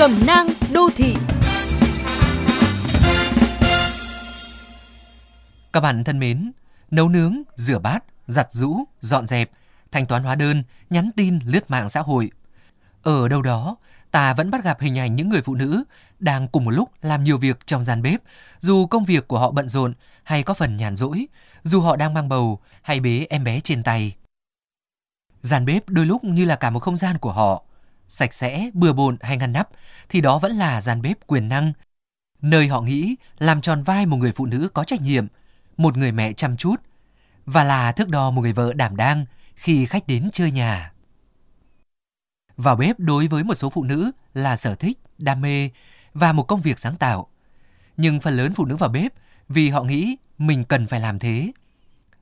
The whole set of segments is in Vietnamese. Cẩm nang đô thị. Các bạn thân mến, nấu nướng, rửa bát, giặt giũ, dọn dẹp, thanh toán hóa đơn, nhắn tin, lướt mạng xã hội. Ở đâu đó, ta vẫn bắt gặp hình ảnh những người phụ nữ đang cùng một lúc làm nhiều việc trong gian bếp, dù công việc của họ bận rộn hay có phần nhàn rỗi, dù họ đang mang bầu hay bế em bé trên tay. Gian bếp đôi lúc như là cả một không gian của họ. Sạch sẽ, bừa bộn hay ngăn nắp thì đó vẫn là gian bếp quyền năng, nơi họ nghĩ làm tròn vai một người phụ nữ có trách nhiệm, một người mẹ chăm chút, và là thước đo một người vợ đảm đang khi khách đến chơi nhà. Vào bếp đối với một số phụ nữ là sở thích, đam mê và một công việc sáng tạo. Nhưng phần lớn phụ nữ vào bếp vì họ nghĩ mình cần phải làm thế.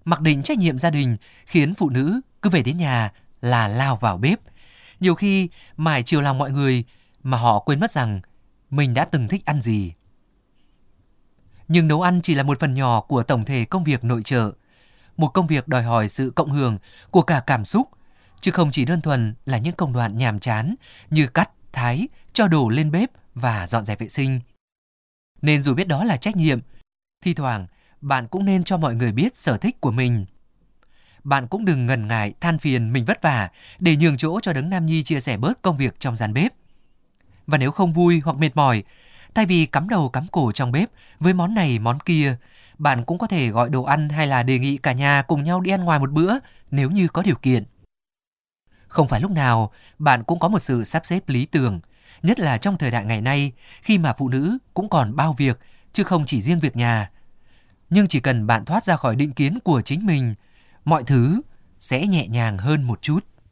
Mặc định trách nhiệm gia đình khiến phụ nữ cứ về đến nhà là lao vào bếp, nhiều khi mải chiều lòng mọi người mà họ quên mất rằng mình đã từng thích ăn gì. Nhưng nấu ăn chỉ là một phần nhỏ của tổng thể công việc nội trợ, một công việc đòi hỏi sự cộng hưởng của cả cảm xúc, chứ không chỉ đơn thuần là những công đoạn nhàm chán như cắt, thái, cho đổ lên bếp và dọn dẹp vệ sinh. Nên dù biết đó là trách nhiệm, thi thoảng bạn cũng nên cho mọi người biết sở thích của mình. Bạn cũng đừng ngần ngại than phiền mình vất vả để nhường chỗ cho đấng nam nhi chia sẻ bớt công việc trong gian bếp. Và nếu không vui hoặc mệt mỏi, thay vì cắm đầu cắm cổ trong bếp với món này món kia, bạn cũng có thể gọi đồ ăn hay là đề nghị cả nhà cùng nhau đi ăn ngoài một bữa nếu như có điều kiện. Không phải lúc nào bạn cũng có một sự sắp xếp lý tưởng, nhất là trong thời đại ngày nay khi mà phụ nữ cũng còn bao việc chứ không chỉ riêng việc nhà. Nhưng chỉ cần bạn thoát ra khỏi định kiến của chính mình, mọi thứ sẽ nhẹ nhàng hơn một chút.